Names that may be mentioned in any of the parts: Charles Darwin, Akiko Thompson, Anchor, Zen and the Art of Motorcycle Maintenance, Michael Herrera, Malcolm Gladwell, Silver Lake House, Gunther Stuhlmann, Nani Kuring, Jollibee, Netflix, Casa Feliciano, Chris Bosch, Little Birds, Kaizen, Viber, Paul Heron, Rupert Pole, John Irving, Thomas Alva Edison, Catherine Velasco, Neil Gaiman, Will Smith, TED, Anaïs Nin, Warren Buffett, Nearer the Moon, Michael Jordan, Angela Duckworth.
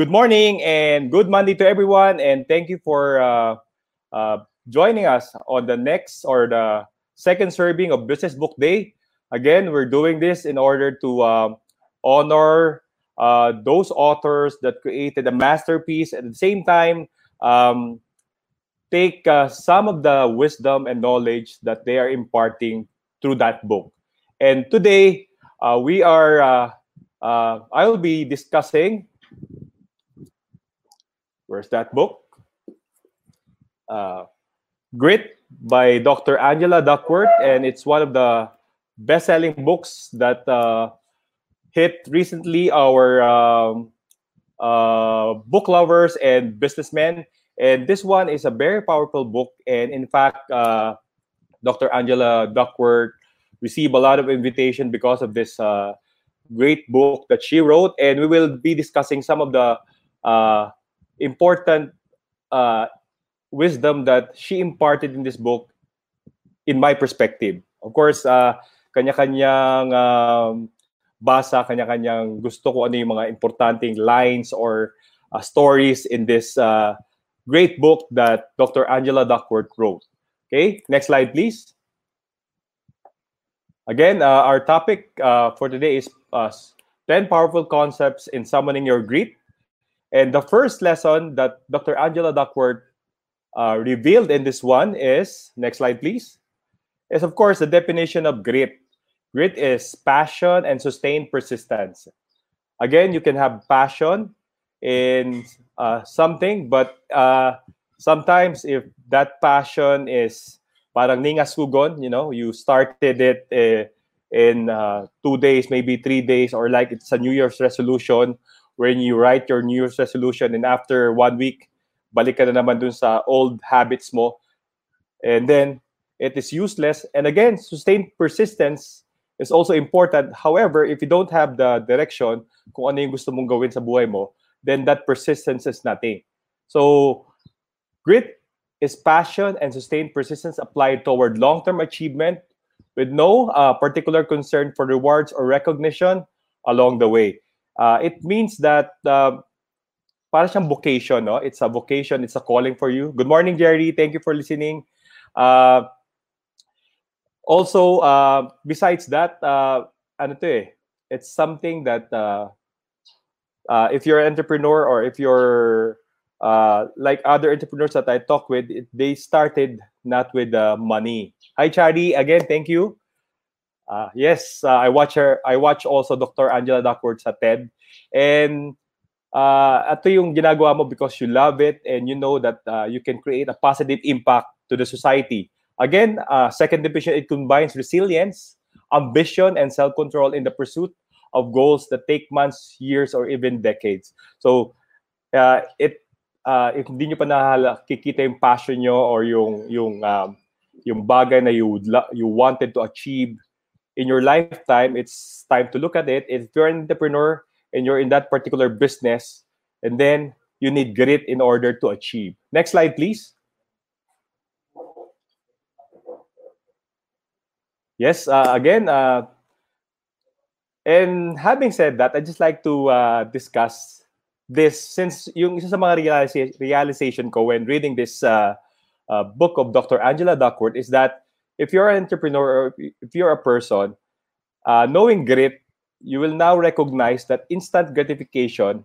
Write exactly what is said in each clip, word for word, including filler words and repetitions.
Good morning and good Monday to everyone, and thank you for uh, uh, joining us on the next or the second serving of Business Book Day. Again, we're doing this in order to uh, honor uh, those authors that created a masterpiece, at the same time um, take uh, some of the wisdom and knowledge that they are imparting through that book. And today, uh, we are, uh, uh, I will be discussing, where's that book? Uh, Grit by Doctor Angela Duckworth. And it's one of the best-selling books that uh, hit recently our um, uh, book lovers and businessmen. And this one is a very powerful book. And in fact, uh, Doctor Angela Duckworth received a lot of invitation because of this uh, great book that she wrote. And we will be discussing some of the uh, important uh, wisdom that she imparted in this book, in my perspective. Of course, uh, kanya-kanyang um, basa, kanya-kanyang gusto ko ano yung mga importanteng lines or uh, stories in this uh, great book that Doctor Angela Duckworth wrote. Okay, next slide, please. Again, uh, our topic uh, for today is uh, ten Powerful Concepts in Summoning Your Grit. And the first lesson that Doctor Angela Duckworth uh, revealed in this one is, next slide, please, is, of course, the definition of grit. Grit is passion and sustained persistence. Again, you can have passion in uh, something, but uh, sometimes if that passion is parang ningasugon, you know, you started it uh, in uh, two days, maybe three days, or like it's a New Year's resolution when you write your New Year's resolution and after one week, balik ka na naman dun sa old habits mo. And then it is useless. And again, sustained persistence is also important. However, if you don't have the direction kung ano yung gusto mong gawin sa buhay mo, then that persistence is nothing. So grit is passion and sustained persistence applied toward long-term achievement with no uh, particular concern for rewards or recognition along the way. Uh, it means that uh, para siyang vocation, no? It's a vocation, it's a calling for you. Good morning, Jerry. Thank you for listening. Uh, also, uh, besides that, uh, ano to eh? It's something that uh, uh, if you're an entrepreneur or if you're Uh, like other entrepreneurs that I talk with, it, they started not with uh, money. Hi, Chari. Again, thank you. Uh, yes, uh, I watch her. I watch also Doctor Angela Duckworth sa TED. And uh, ito yung ginagawa mo because you love it and you know that uh, you can create a positive impact to the society. Again, uh, second division, it combines resilience, ambition, and self-control in the pursuit of goals that take months, years, or even decades. So uh, it Uh, if hindi nyo pa nakikita yung passion nyo or yung yung um, yung bagay na you you wanted to achieve in your lifetime, it's time to look at it. If you're an entrepreneur and you're in that particular business, and then you need grit in order to achieve. Next slide, please. Yes, uh, again, uh, and having said that, I just like to uh, discuss this, since yung isa sa mga realisa- realization ko when reading this uh, uh, book of Doctor Angela Duckworth is that if you're an entrepreneur or if you're a person, uh, knowing grit, you will now recognize that instant gratification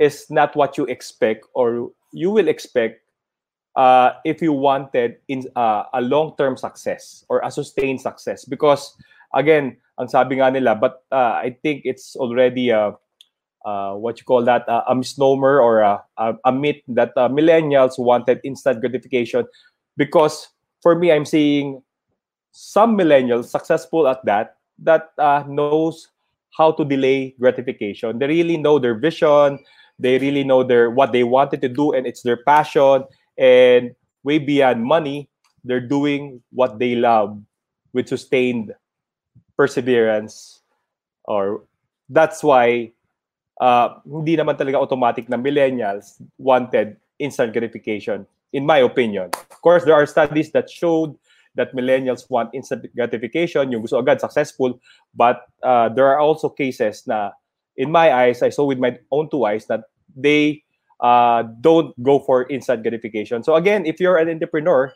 is not what you expect or you will expect uh, if you wanted in, uh, a long-term success or a sustained success. Because, again, ang sabi nga nila, but uh, I think it's already a... Uh, Uh, what you call that, uh, a misnomer or a, a, a myth that uh, millennials wanted instant gratification. Because for me, I'm seeing some millennials successful at that, that uh, knows how to delay gratification. They really know their vision. They really know their what they wanted to do, and it's their passion. And way beyond money, they're doing what they love with sustained perseverance. Or that's why Uh, hindi naman talaga automatic na millennials wanted instant gratification, in my opinion. Of course, there are studies that showed that millennials want instant gratification, yung gusto agad, successful. But uh, there are also cases na, in my eyes, I saw with my own two eyes, that they uh, don't go for instant gratification. So again, if you're an entrepreneur,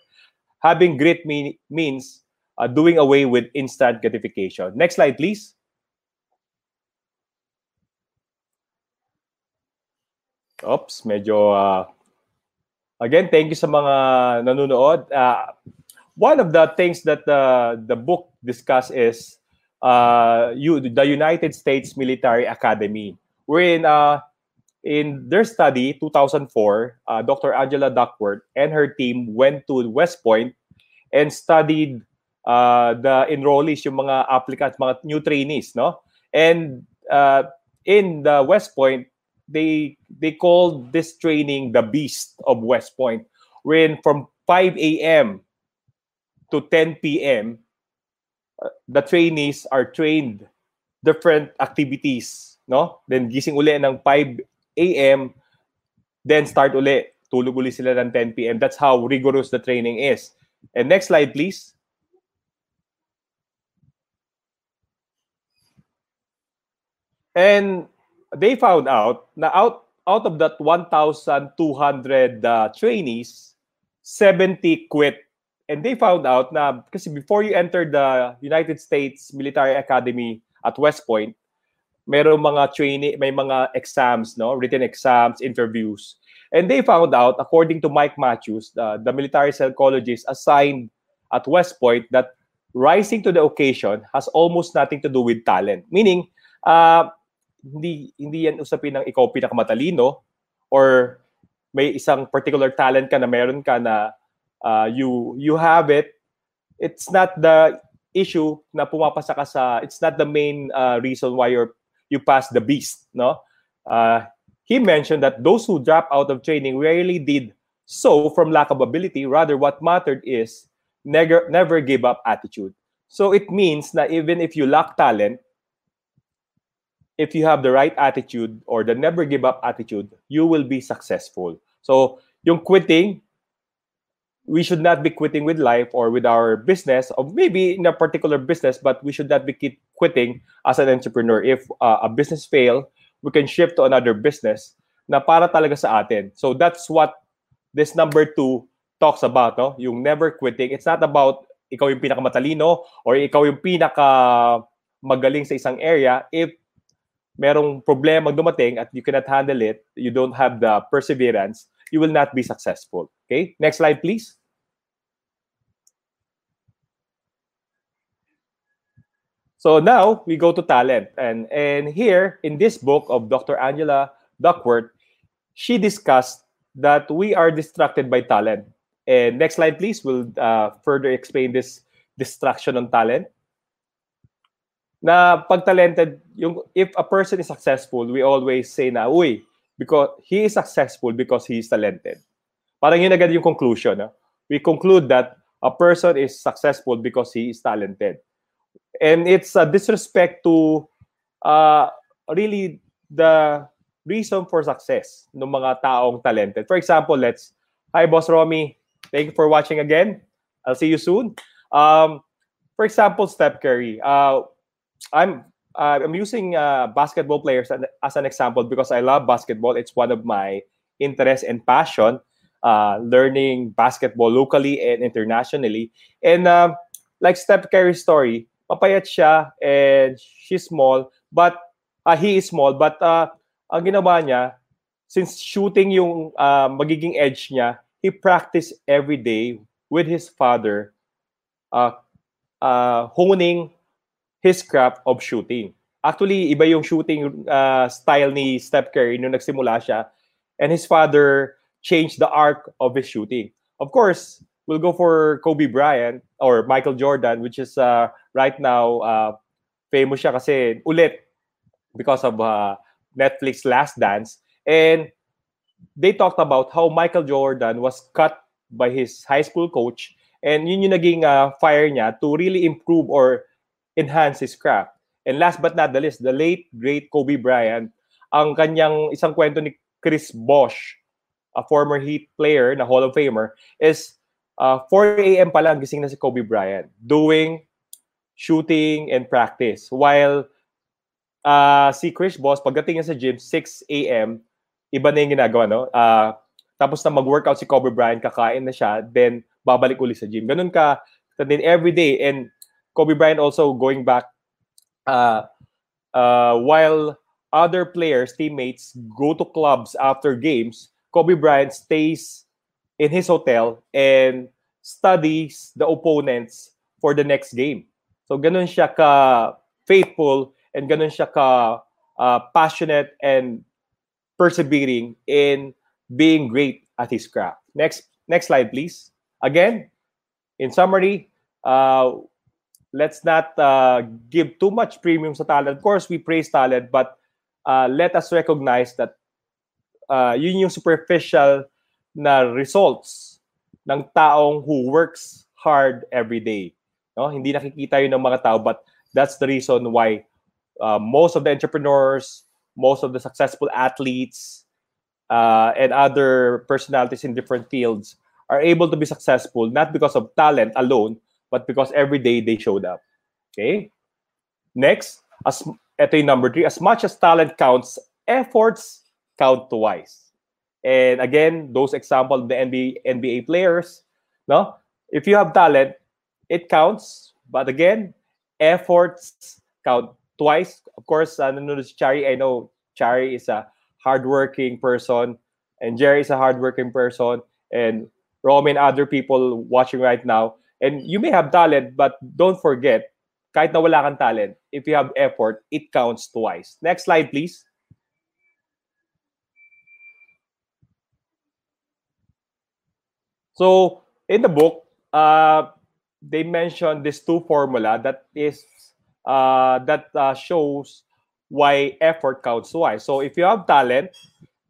having grit mean, means uh, doing away with instant gratification. Next slide, please. Oops, medyo... Uh, again, thank you sa mga nanonood. Uh, one of the things that uh, the book discusses is uh, you, the United States Military Academy. We're in, uh, in their study, two thousand four, uh, Doctor Angela Duckworth and her team went to West Point and studied uh, the enrollees, yung mga applicants, mga new trainees, no? And uh, in the West Point, They they called this training the Beast of West Point, when from five a.m. to ten p.m., uh, the trainees are trained different activities, no? Then gising uli ng five a.m., then start uli, tulog uli sila ng ten p.m. That's how rigorous the training is. And next slide, please. And they found out na out, out of that one thousand two hundred uh, trainees, seventy quit. And they found out na, kasi before you enter the United States Military Academy at West Point, mayroong mga trainee, may mga exams, no? Written exams, interviews. And they found out, according to Mike Matthews, uh, the military psychologist assigned at West Point, that rising to the occasion has almost nothing to do with talent. Meaning, uh, Hindi, hindi yan usapin ng ikaw pinakamatalino or may isang particular talent ka na meron ka na uh, you, you have it. It's not the issue na pumapasa ka sa... It's not the main uh, reason why you're, you pass the beast, no? Uh, he mentioned that those who drop out of training rarely did so from lack of ability. Rather, what mattered is never, never give up attitude. So it means na even if you lack talent, if you have the right attitude or the never give up attitude, you will be successful. So, yung quitting, we should not be quitting with life or with our business, or maybe in a particular business, but we should not be quitting as an entrepreneur. If uh, a business fail, we can shift to another business na para talaga sa atin. So, that's what this number two talks about, no? Yung never quitting. It's not about ikaw yung pinakamatalino or ikaw yung pinaka magaling sa isang area. If merong problema dumating at you cannot handle it, you don't have the perseverance, you will not be successful. Okay? Next slide, please. So now, we go to talent. And, and here, in this book of Doctor Angela Duckworth, she discussed that we are distracted by talent. And next slide, please. We'll uh, further explain this distraction on talent. Na pag talented, yung if a person is successful, we always say na, uy, because he is successful because he is talented. Parang yun agad yung conclusion. No? We conclude that a person is successful because he is talented. And it's a disrespect to uh, really the reason for success ng mga taong talented. For example, let's, hi Boss Romy, thank you for watching again. I'll see you soon. Um, for example, Steph Curry. Uh, I'm uh, I'm using uh, basketball players as an example because I love basketball. It's one of my interests and passion, uh, learning basketball locally and internationally. And uh, like Steph Curry's story, papayat siya and she's small, but uh, he is small. But uh, ang ginawa niya, since shooting yung uh, magiging edge niya, he practiced every day with his father, uh, uh, honing his craft of shooting. Actually, iba yung shooting uh, style ni Steph Curry nung nagsimula siya, and his father changed the arc of his shooting. Of course, we'll go for Kobe Bryant or Michael Jordan, which is uh, right now uh, famous siya kasi ulit because of uh, Netflix Last Dance. And they talked about how Michael Jordan was cut by his high school coach, and yun yung naging uh, fire niya to really improve or enhance his craft. And last but not the least, the late, great Kobe Bryant, ang kanyang isang kwento ni Chris Bosch, a former Heat player na Hall of Famer, is uh, four a.m. pa lang gising na si Kobe Bryant, doing shooting and practice. While uh, si Chris Bosch, pagdating niya sa gym, six a.m., iba na yung ginagawa, no? Uh, tapos na mag-workout si Kobe Bryant, kakain na siya, then babalik ulit sa gym. Ganun ka, then every day. And Kobe Bryant also going back, uh, uh, while other players, teammates, go to clubs after games, Kobe Bryant stays in his hotel and studies the opponents for the next game. So ganun siya ka-faithful and ganun siya ka-passionate uh, and persevering in being great at his craft. Next, next slide, please. Again, in summary, uh, let's not uh, give too much premium sa talent. Of course, we praise talent, but uh, let us recognize that uh, yun yung superficial na results ng taong who works hard every day. No? Hindi nakikita yun ng mga tao, but that's the reason why uh, most of the entrepreneurs, most of the successful athletes, Uh, and other personalities in different fields are able to be successful, not because of talent alone, but because every day they showed up. Okay? Next, as, ito yung number three, as much as talent counts, efforts count twice. And again, those examples, the N B A, N B A players, no? If you have talent, it counts. But again, efforts count twice. Of course, uh, nanonood si Chari. I know Chari is a hardworking person, and Jerry is a hardworking person, and Romy and other people watching right now. And you may have talent, but don't forget, kahit na wala kang talent, if you have effort, it counts twice. Next slide, please. So in the book, uh, they mentioned this two formula that is uh, that uh, shows why effort counts twice. So if you have talent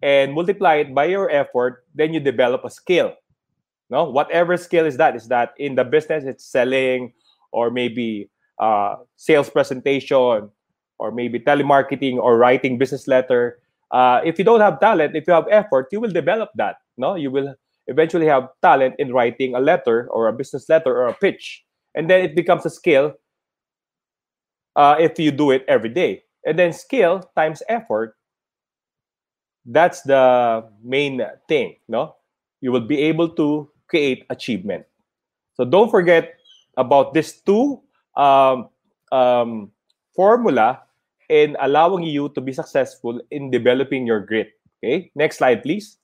and multiply it by your effort, then you develop a skill. No, whatever skill is that, is that in the business, it's selling, or maybe uh, sales presentation, or maybe telemarketing, or writing business letter. Uh, if you don't have talent, if you have effort, you will develop that. No, you will eventually have talent in writing a letter or a business letter or a pitch. And then it becomes a skill uh, if you do it every day. And then skill times effort, that's the main thing, no? You will be able to create achievement. So don't forget about these two um, um, formula in allowing you to be successful in developing your grit, okay? Next slide, please.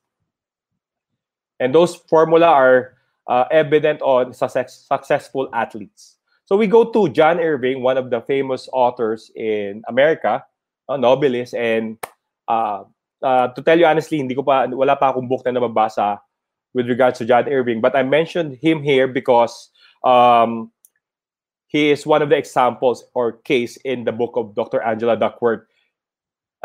And those formula are uh, evident on success, successful athletes. So we go to John Irving, one of the famous authors in America, a novelist. And uh, uh, to tell you honestly, hindi ko pa, wala pa akong book na nababasa with regards to John Irving. But I mentioned him here because um, he is one of the examples or case in the book of Doctor Angela Duckworth.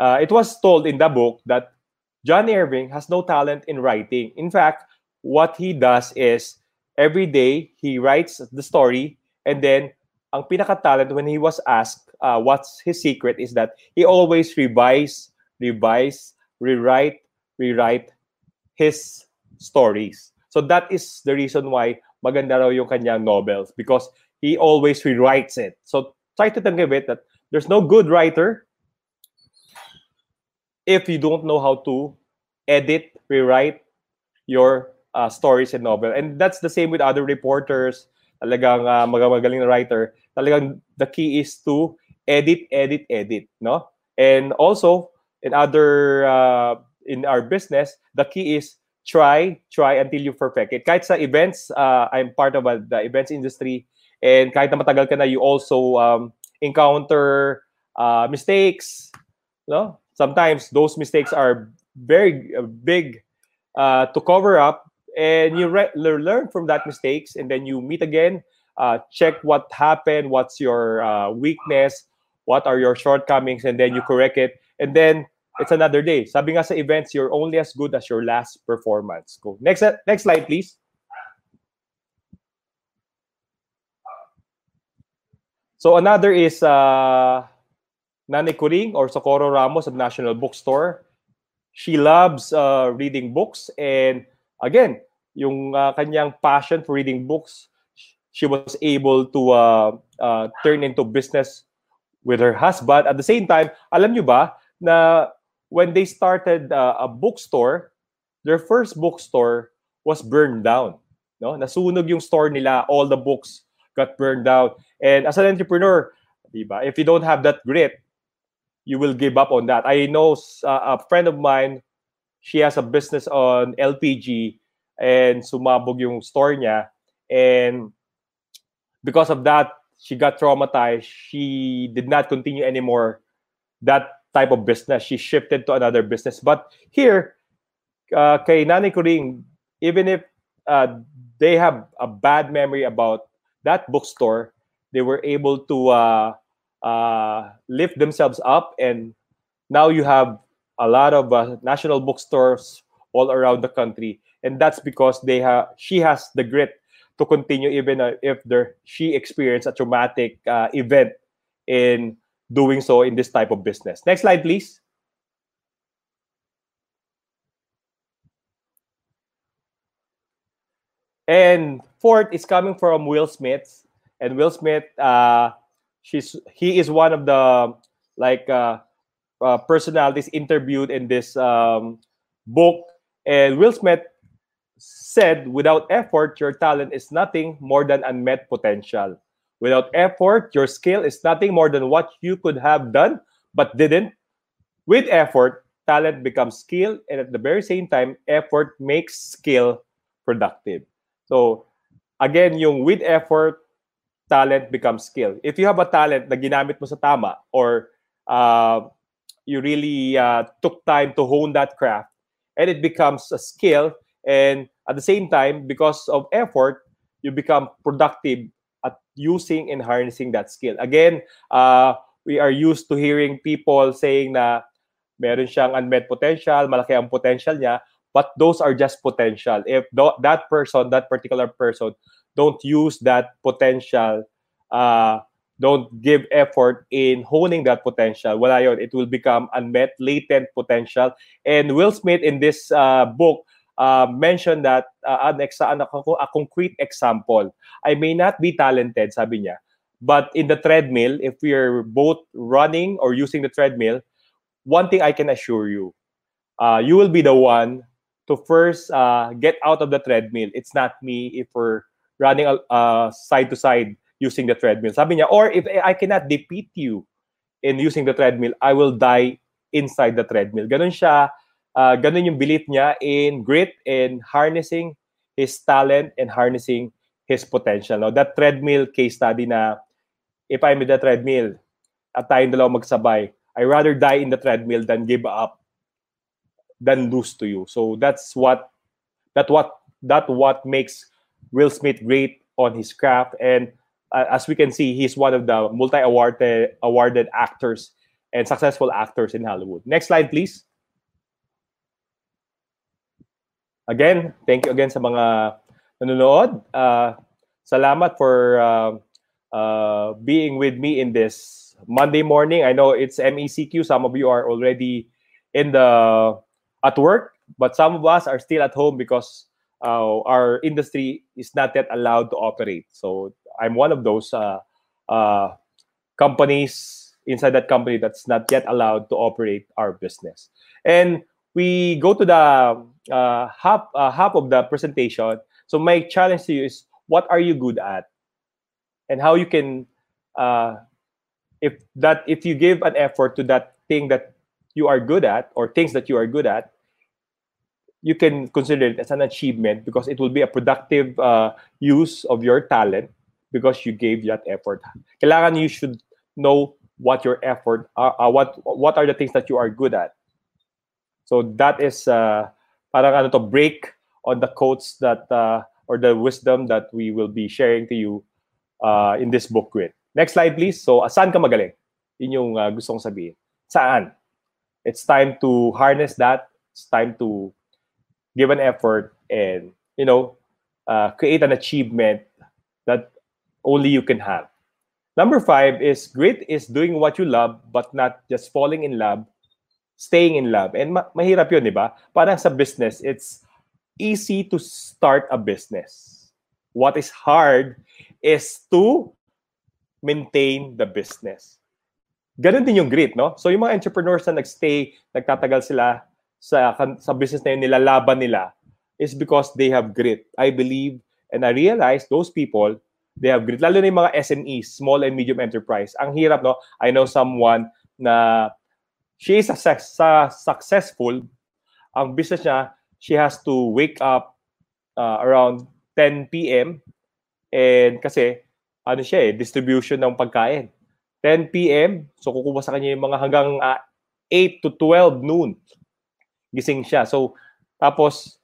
Uh, it was told in the book that John Irving has no talent in writing. In fact, what he does is every day he writes the story. And then, ang pinaka-talent when he was asked uh, what's his secret is that he always revise, revise, rewrite, rewrite his stories. So that is the reason why maganda raw yung kanyang novels, because he always rewrites it. So try to think of it that there's no good writer if you don't know how to edit, rewrite your uh, stories and novel. And that's the same with other reporters. Talagang uh, magaling na writer. Talagang the key is to edit, edit, edit, no? And also in other uh, in our business, the key is try, try until you perfect it. Kahit sa events, uh, I'm part of uh, the events industry, and kahit na matagal ka na, you also um, encounter uh, mistakes, no? Sometimes those mistakes are very big uh, to cover up. And you re- learn from that mistakes, and then you meet again, uh, check what happened, what's your uh, weakness, what are your shortcomings, and then you correct it. And then it's another day. Sabi nga sa events, you're only as good as your last performance. Go. Next, uh, next slide, please. So another is uh, Nani Kuring or Socorro Ramos of National Bookstore. She loves uh, reading books, and again, yung uh, kanyang passion for reading books, she was able to uh, uh, turn into business with her husband. At the same time, alam nyo ba na when they started uh, a bookstore, their first bookstore was burned down. No, nasunog yung store nila, all the books got burned down. And as an entrepreneur, diba, if you don't have that grit, you will give up on that. I know uh, a friend of mine, she has a business on L P G and sumabog yung store niya. And because of that, she got traumatized. She did not continue anymore that type of business. She shifted to another business. But here, uh, kay Nani Kuring, even if uh, they have a bad memory about that bookstore, they were able to uh, uh, lift themselves up. And now you have a lot of uh, national bookstores all around the country. And that's because they have, she has the grit to continue even uh, if there, she experienced a traumatic uh, event in doing so in this type of business. Next slide, please. And fourth is coming from Will Smith. And Will Smith, uh, she's he is one of the like uh, uh, personalities interviewed in this um, book. And Will Smith said, "Without effort, your talent is nothing more than unmet potential. Without effort, your skill is nothing more than what you could have done but didn't. With effort, talent becomes skill, and at the very same time, effort makes skill productive." So again, yung with effort, talent becomes skill. If you have a talent na ginamit mo sa tama, or uh, you really uh, took time to hone that craft, and it becomes a skill, and at the same time, because of effort, you become productive at using and harnessing that skill. Again, uh, we are used to hearing people saying na meron siyang unmet potential, malaki ang potential niya, but those are just potential. If th- that person, that particular person, don't use that potential, uh, don't give effort in honing that potential, wala yun, it will become unmet, latent potential. And Will Smith in this uh, book uh, mentioned that uh, an ex- an, a concrete example. I may not be talented, sabi niya, but in the treadmill, if we are both running or using the treadmill, one thing I can assure you, uh, you will be the one to first uh, get out of the treadmill. It's not me if we're running uh, side to side using the treadmill. Sabi niya, or if I cannot defeat you in using the treadmill, I will die inside the treadmill. Ganun siya, uh, ganun yung belief niya in grit and harnessing his talent and harnessing his potential. Now, that treadmill case study na, if I'm in the treadmill at tayong dalawa magsabay, I rather die in the treadmill than give up, than lose to you. So that's what, that what, that what makes Will Smith great on his craft. And uh, as we can see, he's one of the multi-awarded awarded actors and successful actors in Hollywood. Next slide, please. Again, thank you again sa mga nanonood. Uh, salamat for uh, uh, being with me in this Monday morning. I know it's M E C Q. Some of you are already in the at work, but some of us are still at home because Uh, our industry is not yet allowed to operate. So I'm one of those uh, uh, companies inside that company that's not yet allowed to operate our business. And we go to the uh, half, uh, half of the presentation. So my challenge to you is, what are you good at? And how you can, uh, if that if you give an effort to that thing that you are good at, or things that you are good at, you can consider it as an achievement, because it will be a productive uh, use of your talent because you gave that effort. Kailangan you should know what your effort are, uh, what what are the things that you are good at. So that is uh, parang ano to, break on the quotes that uh, or the wisdom that we will be sharing to you uh, in this book grid. Next slide, please. So saan ka magaling? Yun yung uh, gusto kong sabihin. Saan? It's time to harness that. It's time to give an effort and, you know, uh, create an achievement that only you can have. Number five is, grit is doing what you love but not just falling in love, staying in love. And ma- mahirap yun, di ba? Parang sa business, it's easy to start a business. What is hard is to maintain the business. Ganun din yung grit, no? So yung mga entrepreneurs na nagstay, nagtatagal sila sa sa business na yun, nilalaban nila, is because they have grit. I believe and I realize those people, they have grit. Lalo na yung mga S M Es, small and medium enterprise. Ang hirap, no? I know someone na she is a su- successful. Ang business niya, she has to wake up uh, around ten p.m. And kasi, ano siya eh, distribution ng pagkain. ten p.m. So, kukuha sa kanya yung mga hanggang uh, eight to twelve noon. Gising siya. So, tapos,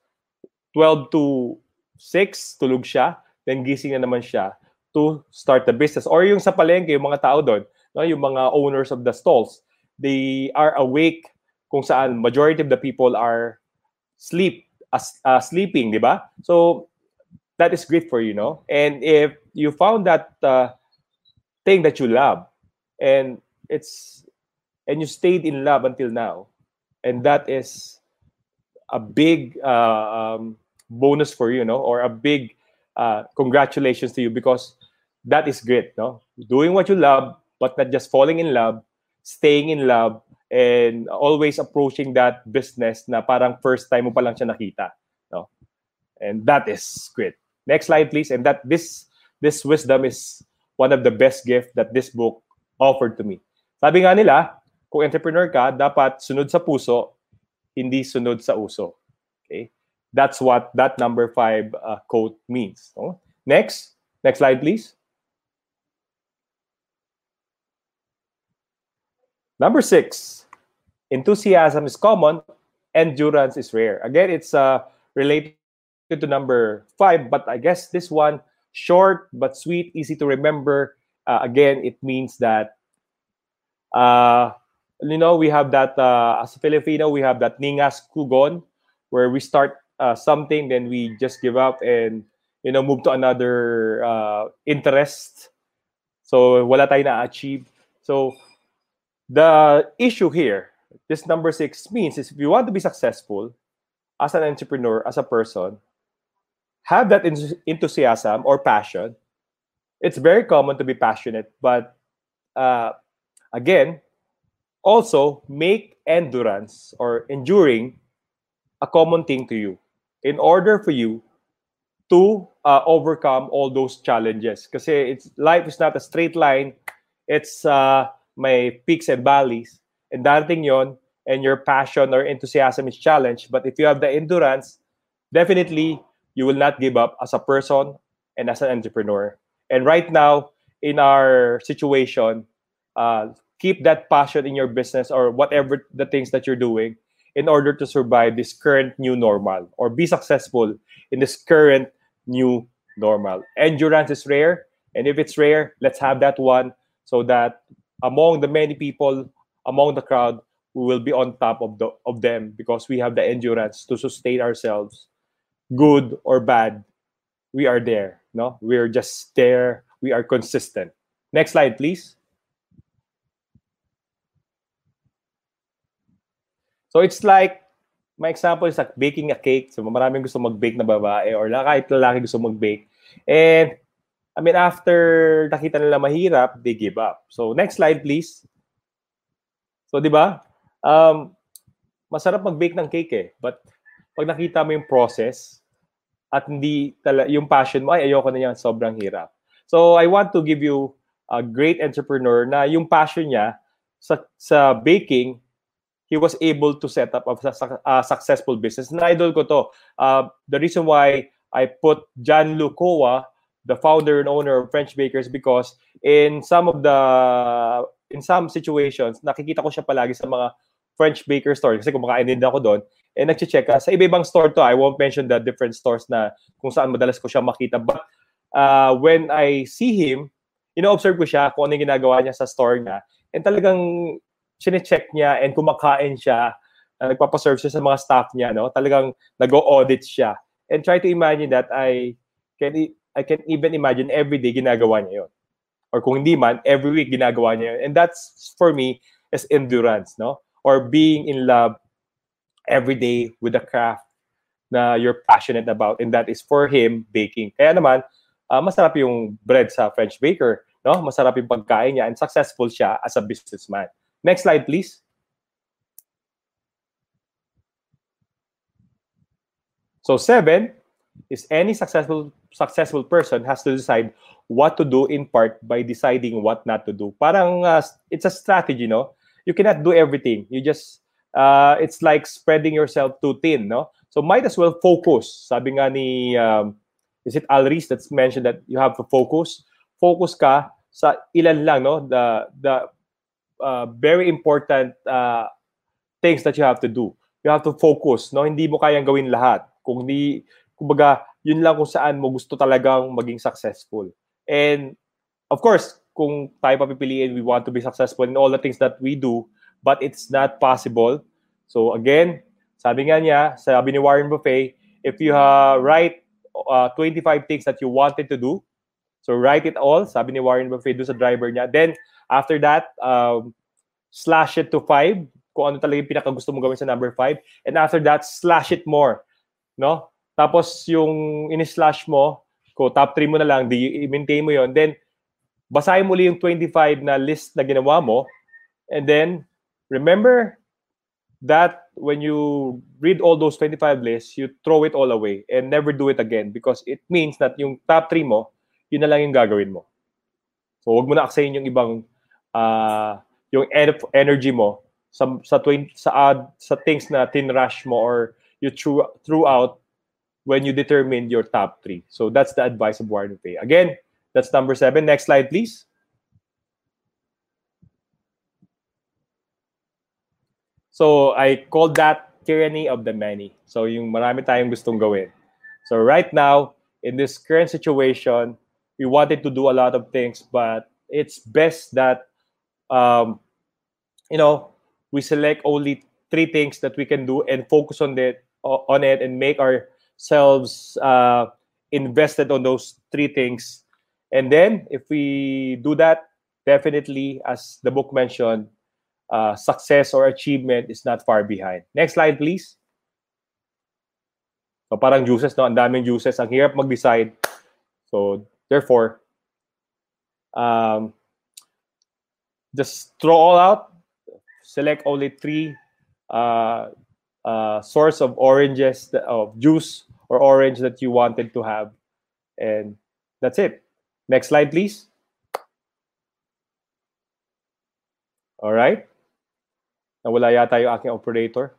twelve to six, tulog siya. Then, gising na naman siya to start the business. Or yung sa palengke, yung mga tao doon, no, yung mga owners of the stalls, they are awake kung saan majority of the people are sleep, as uh, sleeping, di ba? So, that is great for you, no? And if you found that uh, thing that you love, and it's and you stayed in love until now, and that is a big uh, um, bonus for you, no? Or a big uh, congratulations to you, because that is great, no? Doing what you love, but not just falling in love, staying in love, and always approaching that business na parang first time mo palang siya nakita, no? And that is great. Next slide, please. And that this this wisdom is one of the best gifts that this book offered to me. Sabi nga nila, kung entrepreneur ka, dapat sunod sa puso, hindi sunod sa uso. Okay? That's what that number five uh, quote means. No? Next. Next slide, please. Number six. Enthusiasm is common. Endurance is rare. Again, it's uh, related to number five, but I guess this one, short but sweet, easy to remember. Uh, again, it means that, uh, you know, we have that, uh, as a Filipino, we have that ningas kugon, where we start uh, something, then we just give up and, you know, move to another uh, interest. So, wala tayo na-achieve. So, the issue here, this number six means, is if you want to be successful as an entrepreneur, as a person, have that enthusiasm or passion. It's very common to be passionate, but uh, again, also make endurance or enduring a common thing to you in order for you to uh, overcome all those challenges. Kasi it's life is not a straight line. It's uh, may peaks and valleys, and darating yon, and your passion or enthusiasm is challenged. But if you have the endurance, definitely you will not give up as a person and as an entrepreneur. And right now, in our situation, uh, keep that passion in your business or whatever the things that you're doing in order to survive this current new normal or be successful in this current new normal. Endurance is rare. And if it's rare, let's have that one so that among the many people, among the crowd, we will be on top of the of them because we have the endurance to sustain ourselves. Good or bad, we are there. No, we are just there. We are consistent. Next slide, please. So it's like, my example is like baking a cake. So maraming gusto mag-bake na babae or kahit lalaki gusto mag-bake. And I mean, after nakita nila mahirap, they give up. So next slide, please. So di ba? Um, masarap mag-bake ng cake eh. But pag nakita mo yung process at hindi tala, yung passion mo, ay ayoko na yan, sobrang hirap. So I want to give you a great entrepreneur na yung passion niya sa, sa baking, he was able to set up a, a successful business. Na-idol ko to. Uh, the reason why I put Jan Lucoa, the founder and owner of French Bakers, because in some of the, in some situations, nakikita ko siya palagi sa mga French Baker store. Kasi kumakain din ako doon. And nagche-check sa iba-ibang store to. I won't mention the different stores na kung saan madalas ko siya makita. But uh, when I see him, ino-observe ko siya kung ano yung ginagawa niya sa store niya. And talagang sine-check niya and kumakain siya. Uh, nagpapaserve siya sa mga staff niya. No? Talagang nag-o-audit siya. And try to imagine that I can, I can even imagine every day ginagawa niya yun. Or kung hindi man, every week ginagawa niya yun. And that's, for me, is endurance. No? Or being in love every day with a craft na you're passionate about. And that is for him, baking. Kaya naman, uh, masarap yung bread sa French Baker. No? Masarap yung pagkain niya and successful siya as a businessman. Next slide, please. So seven is any successful successful person has to decide what to do in part by deciding what not to do. Parang uh, it's a strategy, no? You cannot do everything. You just uh, it's like spreading yourself too thin, no? So might as well focus. Sabi nga ni um, is it Alris that's mentioned that you have to focus? Focus ka sa ilan lang, no? The the uh, very important uh, things that you have to do. You have to focus, no? Hindi mo kayang gawin lahat. Kung di, kumbaga, yun lang kung saan mo gusto talagang maging successful. And of course, kung tayo papipiliin, we want to be successful in all the things that we do, but it's not possible. So again, sabi nga niya, sabi ni Warren Buffett, if you uh, write uh, twenty-five things that you wanted to do, so write it all, sabi ni Warren Buffett do sa driver niya. Then, after that, um, slash it to five, kung ano talaga yung pinakagusto mo gawin sa number five. And after that, slash it more. No? Tapos yung in-slash mo, ko top three mo na lang, di maintain mo yon. Then basahin mo yung twenty-five na list na ginawa mo, and then remember that when you read all those twenty-five lists, you throw it all away and never do it again, because it means that yung top three mo, yun na lang yung gagawin mo. So wag mo na aksayin yung ibang uh, yung energy mo sa sa twenty, sa uh, sa things na tinrush mo or you threw, threw out when you determined your top three. So that's the advice of Warren Buffett. Again, that's number seven. Next slide, please. So I call that tyranny of the many. So yung marami tayong gustong gawin. So right now, in this current situation, we wanted to do a lot of things, but it's best that, um, you know, we select only three things that we can do and focus on that. on it and make ourselves uh, invested on those three things. And then if we do that, definitely, as the book mentioned, uh, success or achievement is not far behind. Next slide, please. So parang juices, no? Ang daming juices. Ang hirap mag-decide. So therefore, um, just throw all out. Select only three uh Uh, source of oranges, of juice or orange that you wanted to have. And that's it. Next slide, please. All right. Nawala yata yung aking operator.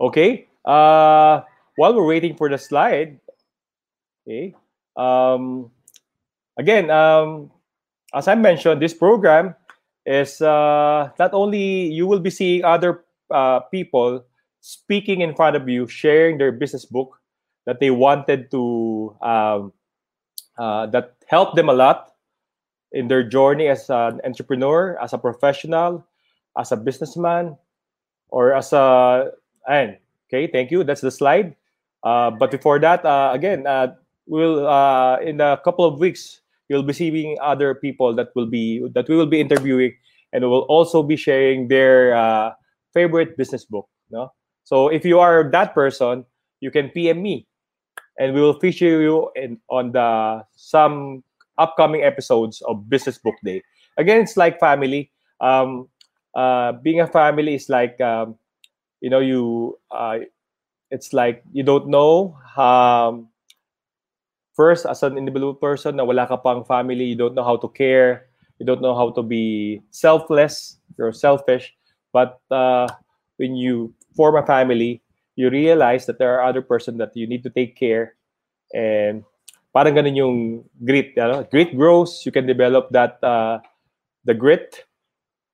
Okay. Uh, while we're waiting for the slide, okay. Um, again, um, as I mentioned, this program is uh, not only you will be seeing other uh, people speaking in front of you, sharing their business book that they wanted to, um, uh, that helped them a lot in their journey as an entrepreneur, as a professional, as a businessman, or as a, and, okay, thank you, that's the slide. Uh, but before that, uh, again, uh, we'll, uh, in a couple of weeks, you'll be seeing other people that will be that we will be interviewing, and will also be sharing their uh, favorite business book. No, so if you are that person, you can P M me, and we will feature you in on the some upcoming episodes of Business Book Day. Again, it's like family. Um, uh, being a family is like um, you know you. Uh, it's like you don't know. Um, First, as an individual person na wala ka pang family, you don't know how to care, you don't know how to be selfless, you're selfish. But uh, when you form a family, you realize that there are other person that you need to take care. And parang ganun yung grit. You know? Grit grows, you can develop that, uh, the grit.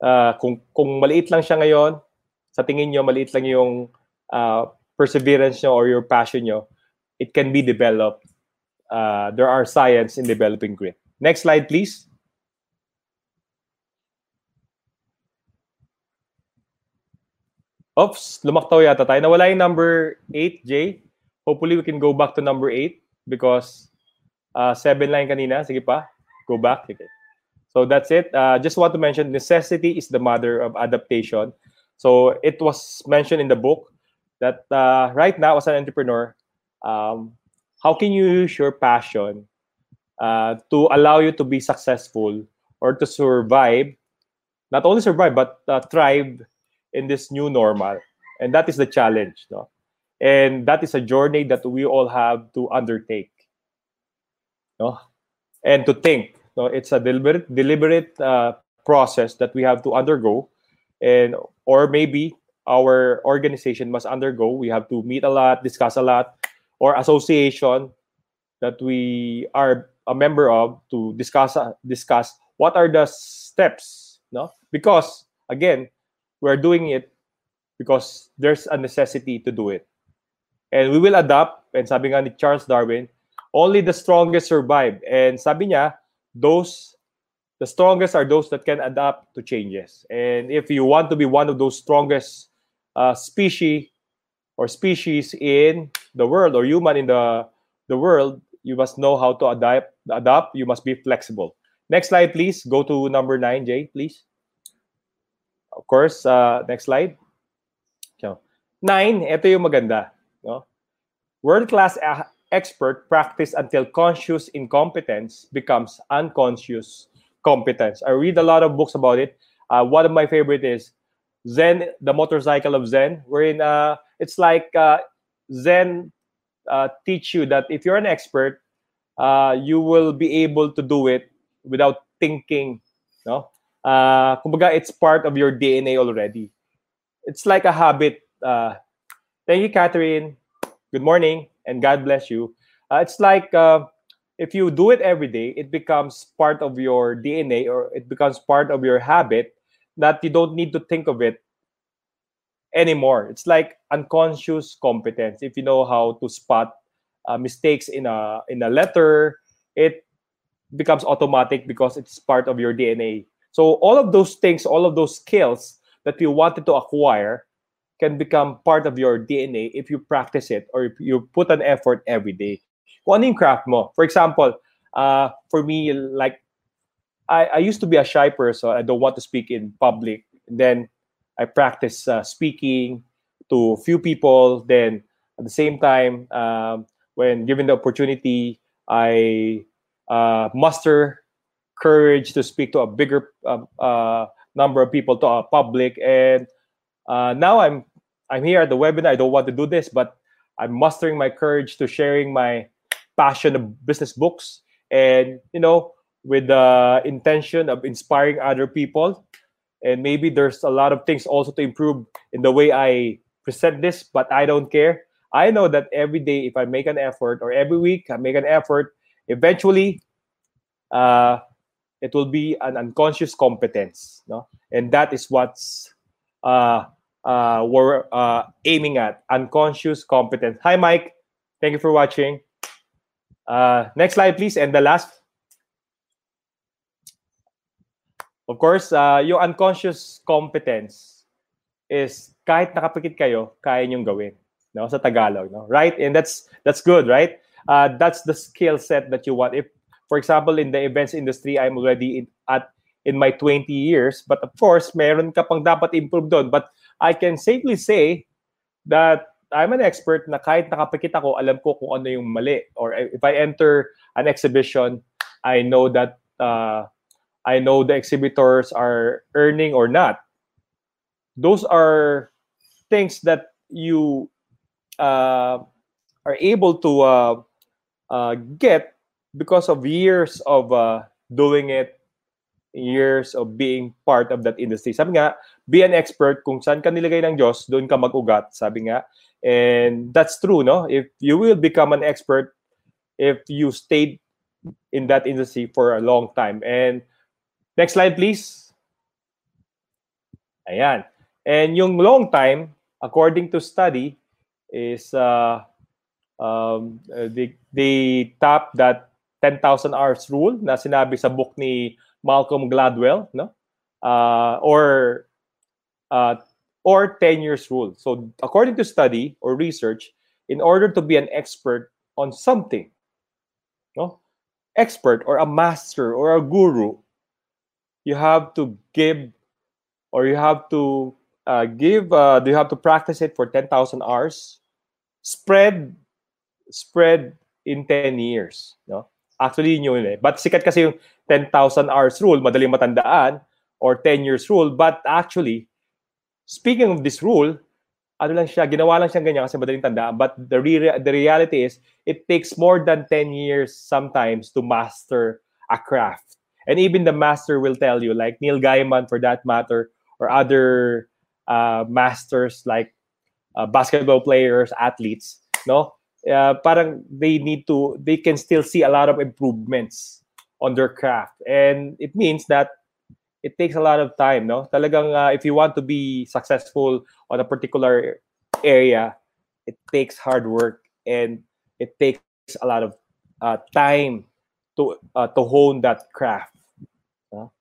Uh, kung, kung maliit lang siya ngayon, sa tingin nyo, maliit lang yung uh, perseverance nyo or your passion nyo, it can be developed. Uh, there are science in developing grit. Next slide, please. Oops, lumaktaw yata tayo. Nawala yung number eight, Jay. Hopefully, we can go back to number eight because uh, seven line kanina. Sige pa, go back. Okay. So that's it. Uh, just want to mention, necessity is the mother of adaptation. So it was mentioned in the book that uh, right now as an entrepreneur, um, how can you use your passion uh, to allow you to be successful or to survive, not only survive, but uh, thrive in this new normal. And that is the challenge, no? And that is a journey that we all have to undertake, no? And to think. No? It's a deliberate, deliberate uh, process that we have to undergo, and or maybe our organization must undergo. We have to meet a lot, discuss a lot, or association that we are a member of to discuss uh, discuss what are the steps, no? Because again, we're doing it because there's a necessity to do it. And we will adapt. And sabi nga ni Charles Darwin, only the strongest survive. And sabi niya, those, the strongest are those that can adapt to changes. And if you want to be one of those strongest uh, species or species in the world, or human in the, the world, you must know how to adapt. Adapt. You must be flexible. Next slide, please. Go to number nine, Jay, please. Of course, uh, next slide. Nine, ito yung maganda. No? World-class a- expert practice until conscious incompetence becomes unconscious competence. I read a lot of books about it. Uh, one of my favorite is Zen, the Motorcycle of Zen, wherein uh, it's like uh, Zen uh, teach you that if you're an expert, uh, you will be able to do it without thinking. No? Uh, kumbaga, it's part of your D N A already. It's like a habit. Uh, thank you, Catherine. Good morning, and God bless you. Uh, it's like uh, if you do it every day, it becomes part of your D N A, or it becomes part of your habit that you don't need to think of it anymore. It's like unconscious competence. If you know how to spot uh, mistakes in a in a letter, it becomes automatic because it's part of your D N A. So all of those things, all of those skills that you wanted to acquire can become part of your D N A if you practice it or if you put an effort every day. Kung ano yung craft mo. For example, uh, for me, like, I, I used to be a shy person. I don't want to speak in public. Then I practice uh, speaking to few people. Then at the same time, um, when given the opportunity, I uh, muster courage to speak to a bigger uh, uh, number of people, to a public. And Uh, now I'm I'm here at the webinar. I don't want to do this, but I'm mustering my courage to sharing my passion of business books, and you know, with the intention of inspiring other people. And maybe there's a lot of things also to improve in the way I present this, but I don't care. I know that every day, if I make an effort, or every week I make an effort, eventually, uh, it will be an unconscious competence, no? And that is what's Uh, uh, we're uh, aiming at, unconscious competence. Hi, Mike. Thank you for watching. Uh, next slide, please. And the last. Of course, uh, yung unconscious competence is kahit nakapikit kayo, kaya niyong gawin. No? Sa Tagalog. No? Right? And that's that's good, right? Uh, that's the skill set that you want. If, for example, in the events industry, I'm already in, at in my twenty years, but of course, meron ka pang dapat improve doon. But I can safely say that I'm an expert na kahit nakapikit ako, alam ko kung ano yung mali. Or if I enter an exhibition, I know that uh, I know the exhibitors are earning or not. Those are things that you uh, are able to uh, uh, get because of years of uh, doing it, years of being part of that industry. Sabi nga, be an expert. Kung saan ka nilagay ng Diyos, doon ka mag-ugat. Sabi nga. And that's true, no? If you will become an expert if you stayed in that industry for a long time. And next slide, please. Ayan. And yung long time, according to study, is uh, um, they, they tap that ten thousand hours rule na sinabi sa book ni Malcolm Gladwell, no, uh, or uh, or ten years rule. So according to study or research, in order to be an expert on something, no, expert or a master or a guru, you have to give, or you have to uh, give. Uh, you have to practice it for ten thousand hours, spread, spread in ten years, no. Actually, yun yun eh. But sikat kasi yung ten thousand hours rule, madaling matandaan, or ten years rule. But actually, speaking of this rule, ano lang siya, ginawa lang siyang ganyan kasi madaling tandaan. But the, re- the reality is, it takes more than ten years sometimes to master a craft. And even the master will tell you, like Neil Gaiman for that matter, or other uh, masters like uh, basketball players, athletes, no? Uh, parang they need to, they can still see a lot of improvements on their craft. And it means that it takes a lot of time, no? Talagang uh, if you want to be successful on a particular area, it takes hard work and it takes a lot of uh, time to uh, to hone that craft, no?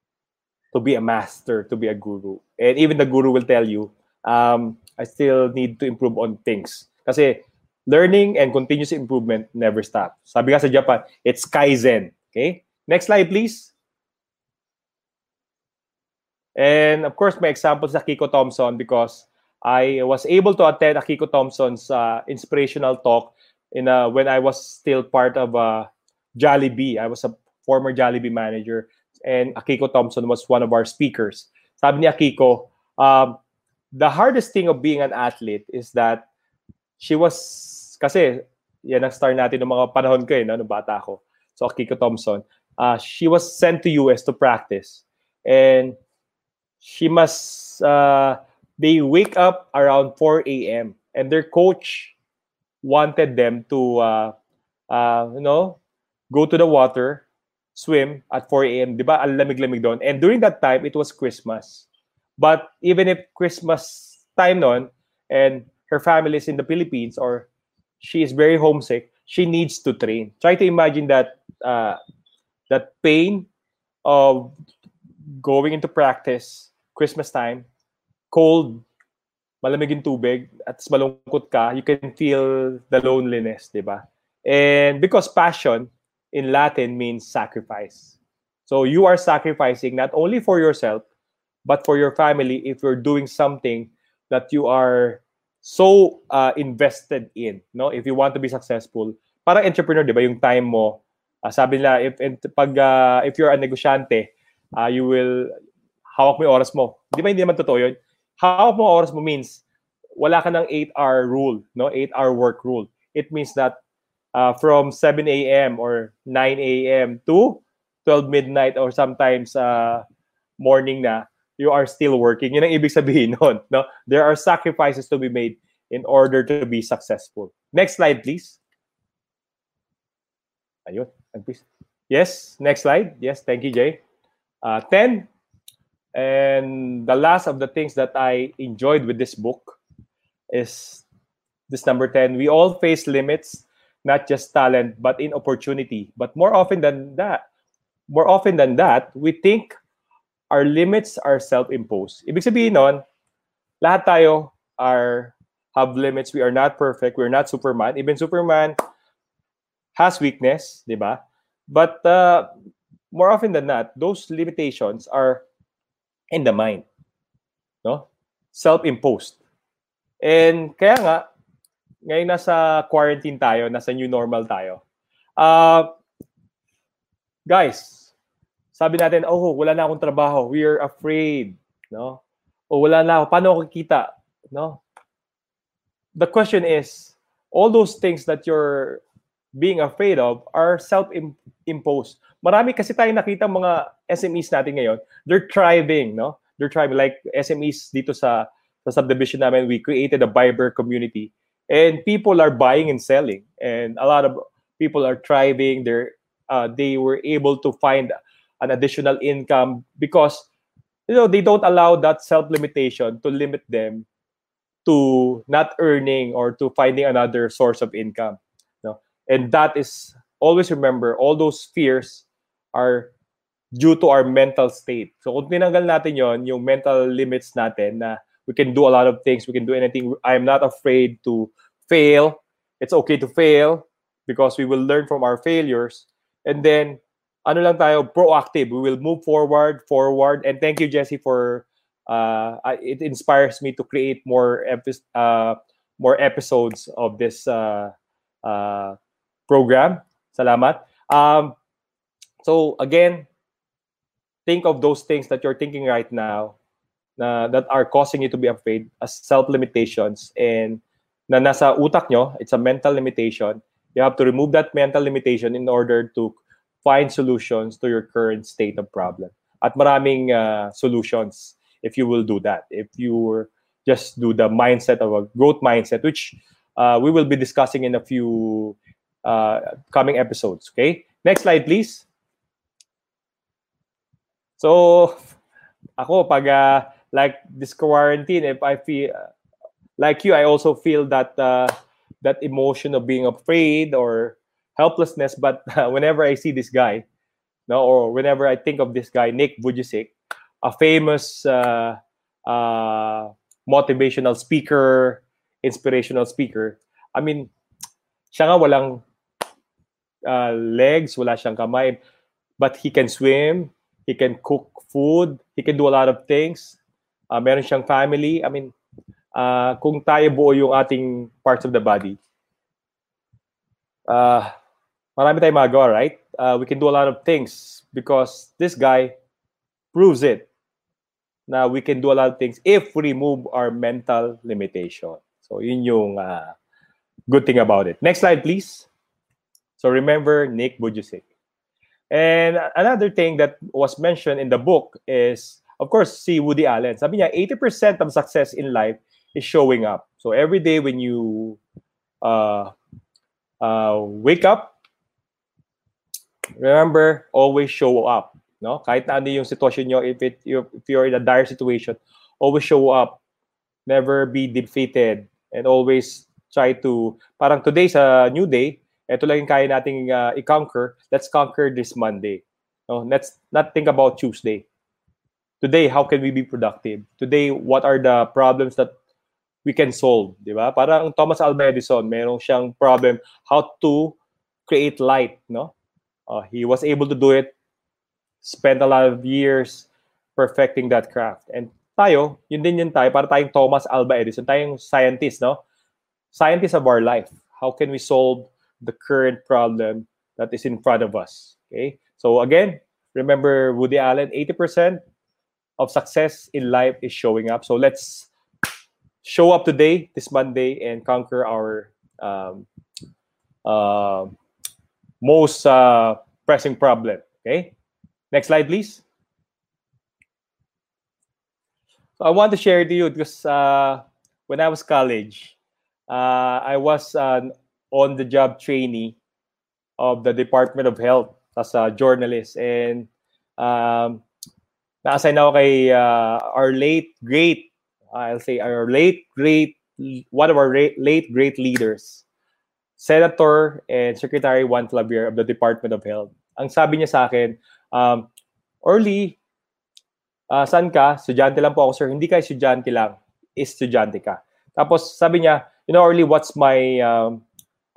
To be a master, to be a guru. And even the guru will tell you, um, I still need to improve on things. Kasi learning and continuous improvement never stop. Sabi nga sa Japan, it's Kaizen. Okay? Next slide, please. And of course, my example is Akiko Thompson because I was able to attend Akiko Thompson's uh, inspirational talk in uh, when I was still part of uh, Jollibee. I was a former Jollibee manager and Akiko Thompson was one of our speakers. Sabi ni Akiko, um, the hardest thing of being an athlete is that she was, kasi yan ang star natin ng mga panahon ko eh, no, nung bata ako. So Akiko Thompson, uh, she was sent to U S to practice. And she must, uh, they wake up around four a.m. And their coach wanted them to, uh, uh, you know, go to the water, swim at four a.m. Diba? Ang lamig-lamig doon. And during that time, it was Christmas. But even if Christmas time noon, and her family is in the Philippines or she is very homesick, she needs to train. Try to imagine that uh, that pain of going into practice, Christmas time, cold, malamig yung tubig, at malungkot ka, you can feel the loneliness, diba? And because passion in Latin means sacrifice. So you are sacrificing not only for yourself, but for your family if you're doing something that you are so uh, invested in, no? If you want to be successful, parang entrepreneur, di ba? Yung time mo, uh, sabi nila, if and, pag uh, if you're a negosyante, uh, you will hawak mo yung oras mo. Di ba hindi naman totoo yun? Hawak mo oras mo means wala ka ng eight-hour rule, no? eight-hour work rule. It means that uh, from seven a.m. or nine a.m. to twelve midnight or sometimes uh, morning na, you are still working. Yun ang ibig sabihin nun, no? There are sacrifices to be made in order to be successful. Next slide, please. Ayun. Yes, next slide. Yes, thank you, Jay. Uh, ten. And the last of the things that I enjoyed with this book is this number ten. We all face limits, not just talent, but in opportunity. But more often than that, more often than that, we think our limits are self-imposed. Ibig sabihin nun, lahat tayo are, have limits. We are not perfect. We are not Superman. Even Superman has weakness, di ba? But uh, more often than not, those limitations are in the mind. No? Self-imposed. And kaya nga, ngayon nasa quarantine tayo, nasa new normal tayo. Uh, guys, sabi natin, oh, wala na akong trabaho. We are afraid, no? Oh, wala na ako. Paano ako kikita, no? The question is, all those things that you're being afraid of are self-imposed. Marami kasi tayong nakita mga S M Es natin ngayon. They're thriving, no? They're thriving. Like S M Es dito sa, sa subdivision namin, we created a Viber community. And people are buying and selling. And a lot of people are thriving. They're, uh, they were able to find an additional income because, you know, they don't allow that self-limitation to limit them to not earning or to finding another source of income. You know? And that is, always remember, all those fears are due to our mental state. So kung tinanggal natin yon, yung mental limits natin na we can do a lot of things, we can do anything. I'm not afraid to fail. It's okay to fail because we will learn from our failures. And then, ano lang tayo, proactive. We will move forward, forward. And thank you, Jesse, for uh, it inspires me to create more epi- uh, more episodes of this uh, uh, program. Salamat. Um, So again, think of those things that you're thinking right now na, that are causing you to be afraid as self-limitations. And na nasa utak nyo, it's a mental limitation. You have to remove that mental limitation in order to find solutions to your current state of problem. At maraming uh, solutions if you will do that. If you just do the mindset of a growth mindset, which uh, we will be discussing in a few uh, coming episodes. Okay? Next slide, please. So, ako pag uh, like this quarantine, if I feel uh, like you, I also feel that uh, that emotion of being afraid or helplessness. But uh, whenever I see this guy, no, or whenever I think of this guy, Nick Vujicic, a famous uh, uh, motivational speaker, inspirational speaker. I mean, siya nga walang uh, legs, wala siyang kamay, but he can swim, he can cook food, he can do a lot of things. Uh, meron siyang family. I mean, uh, kung tayo buo yung ating parts of the body, uh, marami tayong magawa, right? Uh, we can do a lot of things because this guy proves it. Now we can do a lot of things if we remove our mental limitation. So yun yung uh, good thing about it. Next slide, please. So remember Nick Vujicic. And another thing that was mentioned in the book is, of course, see Woody Allen. Sabi niya, eighty percent of success in life is showing up. So every day when you uh, uh, wake up, remember, always show up. No, kahit na ano yung situation nyo, if it if you're in a dire situation, always show up, never be defeated, and always try to, parang today's a new day, eto lang yung kaya nating uh, i-conquer, let's conquer this Monday. No, let's not think about Tuesday. Today, how can we be productive? Today, what are the problems that we can solve? Diba? Parang Thomas Alva Edison, mayroong siyang problem, how to create light. No, uh, he was able to do it, spent a lot of years perfecting that craft. And tayo, yun din yun tayo, para tayong Thomas Alva Edison, tayong scientist, no? Scientist of our life. How can we solve the current problem that is in front of us? Okay? So again, remember Woody Allen, eighty percent of success in life is showing up. So let's show up today, this Monday, and conquer our um, uh, most uh, pressing problem. Okay? Next slide, please. So I want to share to you because uh, when I was college, uh, I was an on-the-job trainee of the Department of Health as a journalist. And um, na-assign ako kay uh, our late, great, I'll say our late, great, one of our late, great leaders, Senator and Secretary Juan Flavier of the Department of Health. Ang sabi niya sa akin, Um, Orly, uh, saan ka? Estudyante lang po ako, sir. Hindi ka estudyante lang. Estudyante ka. Tapos sabi niya, you know, Orly, what's my, um,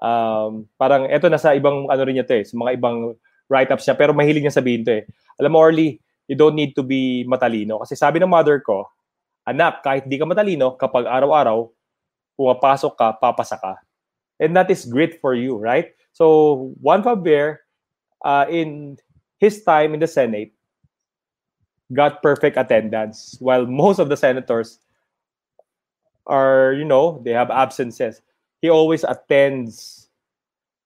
um, parang, eto nasa ibang, ano rin niya to eh, sa mga ibang write-ups niya, pero mahilig niya sabihin to eh. Alam mo, Orly, you don't need to be matalino. Kasi sabi ng mother ko, anak, kahit di ka matalino, kapag araw-araw, pumapasok ka, papasa ka. And that is great for you, right? So, Juan Flavier, uh, in his time in the Senate, got perfect attendance, while most of the senators are, you know, they have absences. He always attends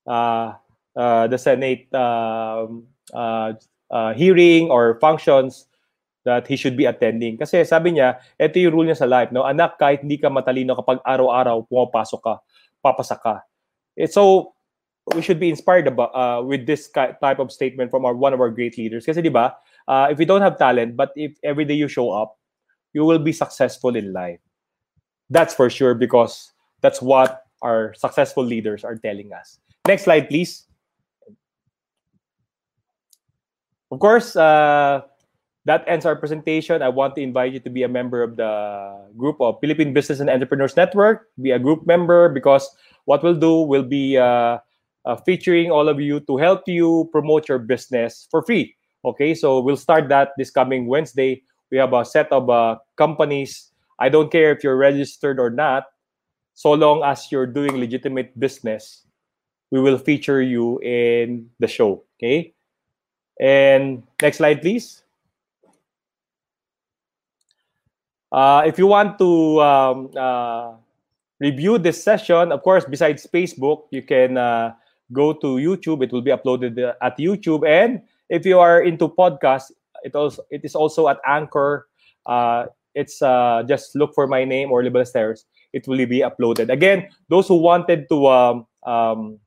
uh, uh, the Senate uh, uh, uh, hearing or functions that he should be attending. Kasi sabi niya, ito yung rule niya sa life, no? Anak, kahit hindi ka matalino, kapag araw-araw pumapasok ka, papasa ka. It's so, we should be inspired about, uh, with this type of statement from our, one of our great leaders. Kasi di ba, uh, if you don't have talent, but if every day you show up, you will be successful in life. That's for sure because that's what our successful leaders are telling us. Next slide, please. Of course, uh, that ends our presentation. I want to invite you to be a member of the group of Philippine Business and Entrepreneurs Network. Be a group member because what we'll do will be... Uh, Uh, featuring all of you to help you promote your business for free. Okay, so we'll start that this coming Wednesday. We have a set of uh, companies. I don't care if you're registered or not. So long as you're doing legitimate business, we will feature you in the show. Okay, And next slide, please. Uh, if you want to um, uh, review this session, of course, besides Facebook, you can uh, go to YouTube. It will be uploaded uh, at YouTube. And if you are into podcasts, it also it is also at Anchor. Uh, it's uh, just look for my name or Liberal Stairs. It will be uploaded. Again, those who wanted to um, um,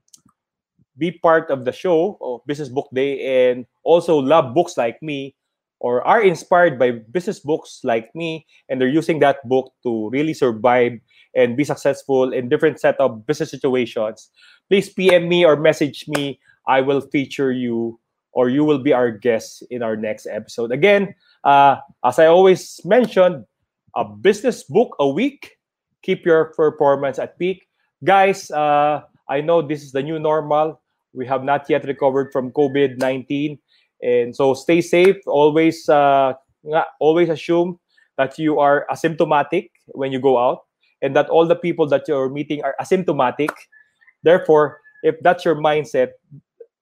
be part of the show, or Business Book Day, and also love books like me, or are inspired by business books like me, and they're using that book to really survive and be successful in different set of business situations, please P M me or message me. I will feature you, or you will be our guest in our next episode. Again, uh, as I always mentioned, a business book a week. Keep your performance at peak. Guys, uh, I know this is the new normal. We have not yet recovered from COVID nineteen. And so stay safe. Always uh, always assume that you are asymptomatic when you go out, and that all the people that you're meeting are asymptomatic. Therefore, if that's your mindset,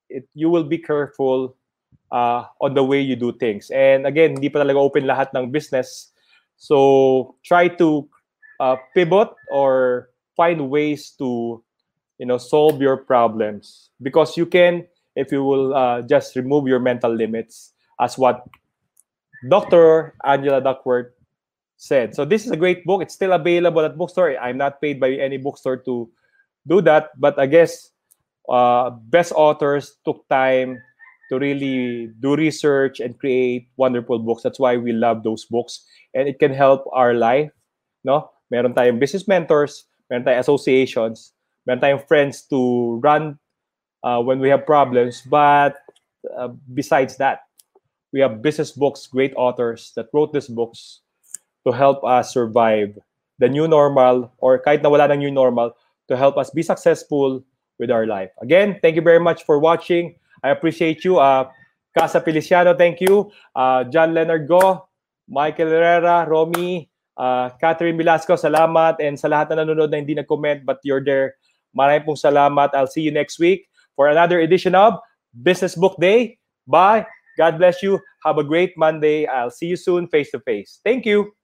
it, you will be careful uh, on the way you do things. And again, hindi pa talaga open lahat ng business. So try to uh, pivot or find ways to, you know, solve your problems, because you can, if you will uh, just remove your mental limits, as what Doctor Angela Duckworth said. So this is a great book. It's still available at bookstore. I'm not paid by any bookstore to do that, but I guess uh, best authors took time to really do research and create wonderful books. That's why we love those books, and it can help our life. No, meron tayong business mentors, meron tayong associations, meron tayong friends to run Uh, when we have problems. But uh, besides that, we have business books, great authors that wrote these books to help us survive the new normal, or kahit na wala ng new normal, to help us be successful with our life. Again, thank you very much for watching. I appreciate you. Uh, Casa Feliciano, thank you. Uh, John Leonard Go, Michael Herrera, Romy, uh, Catherine Velasco, salamat. And sa lahat na nanonood na hindi nag-comment but you're there, maraming pong salamat. I'll see you next week for another edition of Business Book Day. Bye. God bless you. Have a great Monday. I'll see you soon face to face. Thank you.